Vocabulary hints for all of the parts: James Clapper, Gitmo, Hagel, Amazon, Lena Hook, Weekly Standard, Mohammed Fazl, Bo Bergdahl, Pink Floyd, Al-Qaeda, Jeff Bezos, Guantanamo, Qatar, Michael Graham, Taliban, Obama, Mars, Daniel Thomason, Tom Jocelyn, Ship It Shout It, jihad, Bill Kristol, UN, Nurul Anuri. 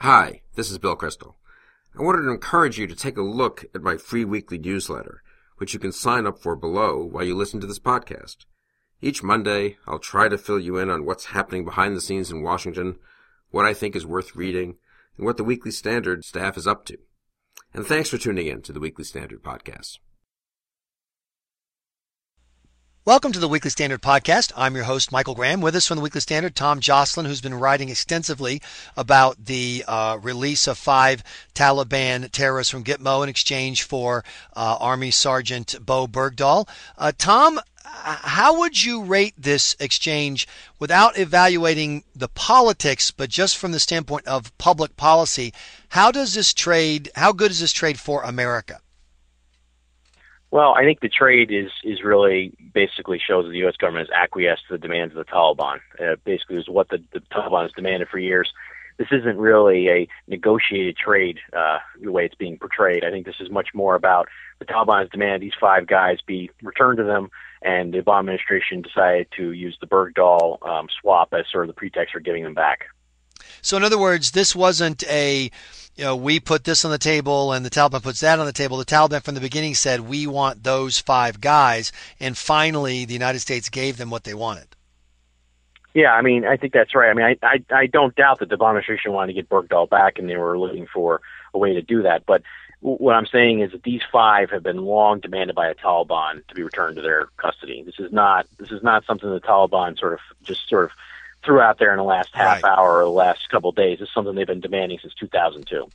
Hi, this is Bill Kristol. I wanted to encourage you to take a look at my free weekly newsletter, which you can sign up for below while you listen to this podcast. Each Monday, I'll try to fill you in on what's happening behind the scenes in Washington, what I think is worth reading, and what the Weekly Standard staff is up to. And thanks for tuning in to the Weekly Standard podcast. Welcome to the Weekly Standard podcast. I'm your host, Michael Graham. With us from the Weekly Standard, Tom Jocelyn, who's been writing extensively about the release of 5 Taliban terrorists from Gitmo in exchange for Army Sergeant Bo Bergdahl. Tom, how would you rate this exchange without evaluating the politics, but just from the standpoint of public policy? How good is this trade for America? Well, I think the trade is really basically shows that the U.S. government has acquiesced to the demands of the Taliban. Basically, it was what the Taliban has demanded for years. This isn't really a negotiated trade the way it's being portrayed. I think this is much more about the Taliban has demanded these 5 guys be returned to them, and the Obama administration decided to use the Bergdahl swap as sort of the pretext for giving them back. So in other words, this wasn't a, we put this on the table and the Taliban puts that on the table. The Taliban from the beginning said, we want those 5 guys. And finally, the United States gave them what they wanted. Yeah, I mean, I think that's right. I mean, I don't doubt that the Obama administration wanted to get Bergdahl back and they were looking for a way to do that. But what I'm saying is that these 5 have been long demanded by the Taliban to be returned to their custody. This is not something the Taliban sort of threw out there in the last half hour or the last couple of days. It's something they've been demanding since 2002.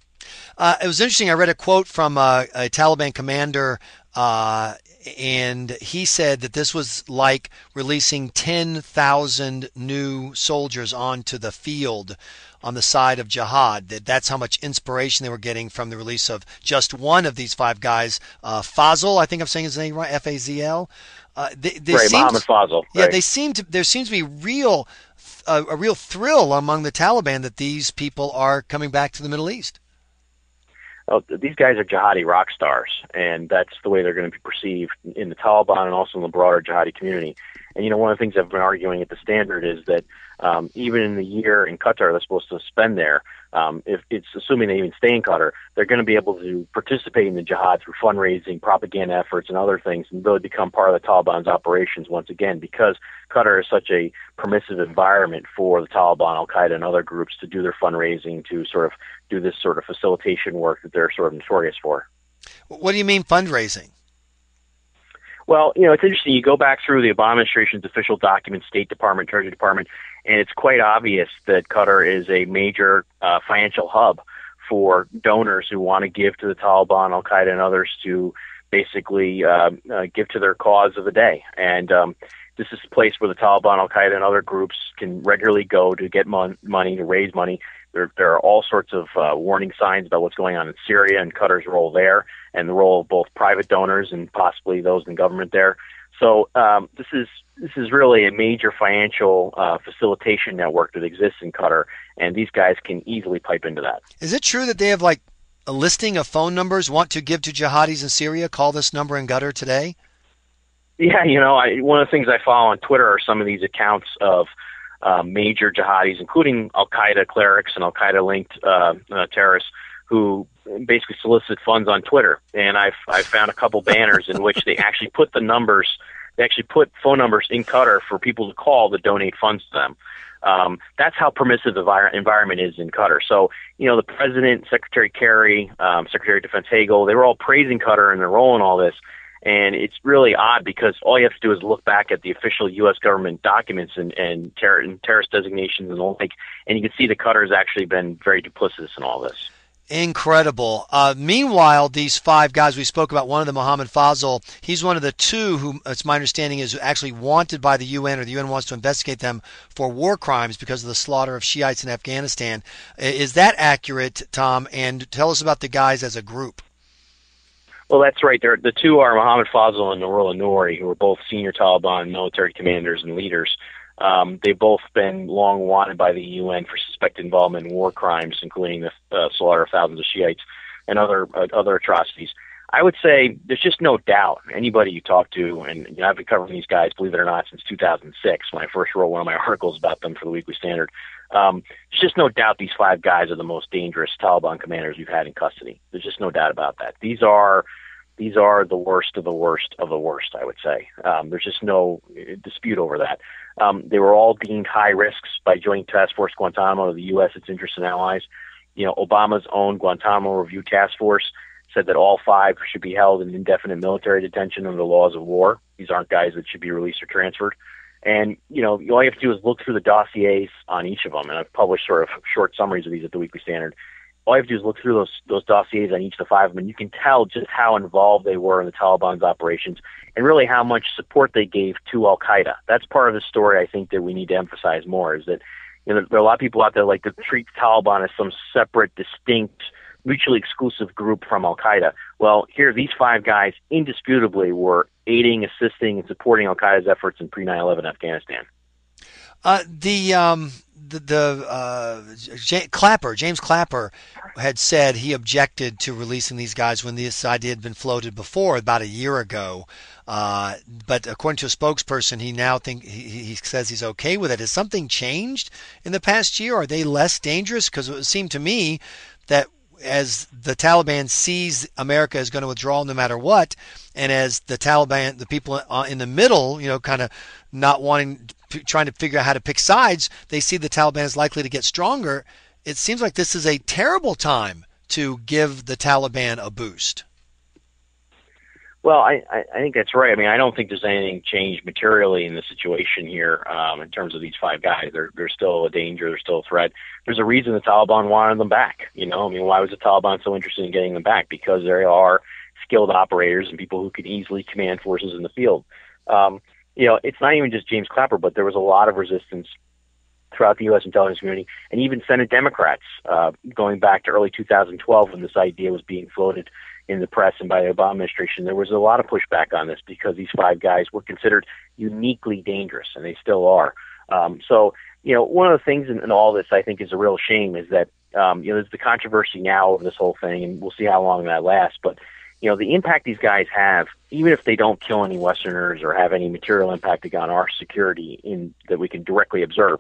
It was interesting. I read a quote from a Taliban commander, and he said that this was like releasing 10,000 new soldiers onto the field on the side of jihad. That's how much inspiration they were getting from the release of just one of these 5 guys, Fazl. I think I'm saying his name right, F-A-Z-L. Mohammed Fazl. Yeah, right. There seems to be a real thrill among the Taliban that these people are coming back to the Middle East. Oh, these guys are jihadi rock stars, and that's the way they're going to be perceived in the Taliban and also in the broader jihadi community. And, one of the things I've been arguing at the Standard is that even in the year in Qatar they're supposed to spend there, if it's assuming they even stay in Qatar, they're going to be able to participate in the jihad through fundraising, propaganda efforts, and other things, and really become part of the Taliban's operations once again, because Qatar is such a permissive environment for the Taliban, Al-Qaeda, and other groups to do their fundraising, to sort of do this sort of facilitation work that they're sort of notorious for. What do you mean fundraising? Well, it's interesting. You go back through the Obama administration's official documents, State Department, Treasury Department, and it's quite obvious that Qatar is a major financial hub for donors who want to give to the Taliban, Al-Qaeda, and others to basically give to their cause of the day. And this is a place where the Taliban, Al-Qaeda, and other groups can regularly go to get money, to raise money. There are all sorts of warning signs about what's going on in Syria and Qatar's role there, and the role of both private donors and possibly those in government there. So this is really a major financial facilitation network that exists in Qatar, and these guys can easily pipe into that. Is it true that they have like a listing of phone numbers? Want to give to jihadis in Syria? Call this number in Qatar today. Yeah, one of the things I follow on Twitter are some of these accounts of major jihadis, including Al-Qaeda clerics and Al-Qaeda-linked terrorists, who basically solicit funds on Twitter. And I've found a couple banners in which they actually put they actually put phone numbers in Qatar for people to call to donate funds to them. That's how permissive the environment is in Qatar. So, the President, Secretary Kerry, Secretary of Defense Hagel, they were all praising Qatar and their role in all this. And it's really odd because all you have to do is look back at the official U.S. government documents and terrorist designations and the like, and you can see that Qatar has actually been very duplicitous in all this. Incredible. Meanwhile, these 5 guys we spoke about, one of them, Mohammed Fazl, he's one of the 2 who, it's my understanding, is actually wanted by the UN, or the UN wants to investigate them for war crimes because of the slaughter of Shiites in Afghanistan. Is that accurate, Tom? And tell us about the guys as a group. Well, that's right. The 2 are Mohammed Fazl and Nurul Anuri, who are both senior Taliban military commanders and leaders. They've both been long wanted by the UN for suspected involvement in war crimes, including the slaughter of thousands of Shiites and other atrocities. I would say there's just no doubt. Anybody you talk to, and I've been covering these guys, believe it or not, since 2006 when I first wrote one of my articles about them for the Weekly Standard. There's just no doubt these five guys are the most dangerous Taliban commanders we've had in custody. There's just no doubt about that. These are the worst of the worst of the worst, I would say. There's just no dispute over that. They were all deemed high risks by Joint Task Force Guantanamo of the U.S., its interests and allies. You know, Obama's own Guantanamo Review Task Force said that all five should be held in indefinite military detention under the laws of war. These aren't guys that should be released or transferred. And, you know, all you have to do is look through the dossiers on each of them. And I've published sort of short summaries of these at the Weekly Standard. All you have to do is look through those dossiers on each of the five of them, and you can tell just how involved they were in the Taliban's operations and really how much support they gave to al-Qaeda. That's part of the story I think that we need to emphasize more, is that, you know, there are a lot of people out there like to treat Taliban as some separate, distinct, mutually exclusive group from al-Qaeda. Well, here, these five guys indisputably were aiding, assisting, and supporting al-Qaeda's efforts in pre-9/11 Afghanistan. James Clapper had said he objected to releasing these guys when this idea had been floated before about a year ago. But according to a spokesperson, he says he's okay with it. Has something changed in the past year? Are they less dangerous? Because it seemed to me that as the Taliban sees America is going to withdraw no matter what, and as the Taliban, the people in the middle, you know, kind of not wanting, trying to figure out how to pick sides, they see the Taliban is likely to get stronger. It seems like this is a terrible time to give the Taliban a boost. Well, I think that's right. I mean, I don't think there's anything changed materially in the situation here in terms of these five guys. They're still a danger. They're still a threat. There's a reason the Taliban wanted them back. You know, I mean, why was the Taliban so interested in getting them back? Because there are skilled operators and people who could easily command forces in the field. You know, it's not even just James Clapper, but there was a lot of resistance throughout the U.S. intelligence community, and even Senate Democrats going back to early 2012 when this idea was being floated in the press and by the Obama administration. There was a lot of pushback on this because these five guys were considered uniquely dangerous, and they still are. So, you know, one of the things in all this I think is a real shame is that, you know, there's the controversy now of this whole thing, and we'll see how long that lasts, but you know, the impact these guys have, even if they don't kill any Westerners or have any material impact on our security in that we can directly observe,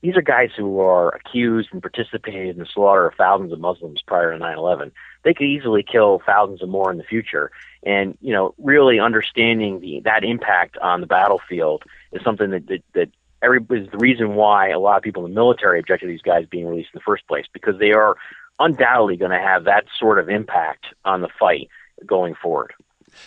these are guys who are accused and participated in the slaughter of thousands of Muslims prior to 9/11. They could easily kill thousands of more in the future. And, you know, really understanding that impact on the battlefield is something that is the reason why a lot of people in the military object to these guys being released in the first place, because they are undoubtedly going to have that sort of impact on the fight going forward.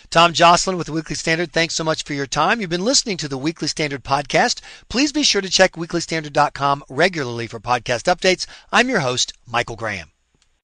Tom Jocelyn with the Weekly Standard, thanks so much for your time. You've been listening to the Weekly Standard podcast. Please be sure to check weeklystandard.com regularly for podcast updates. I'm your host, Michael Graham.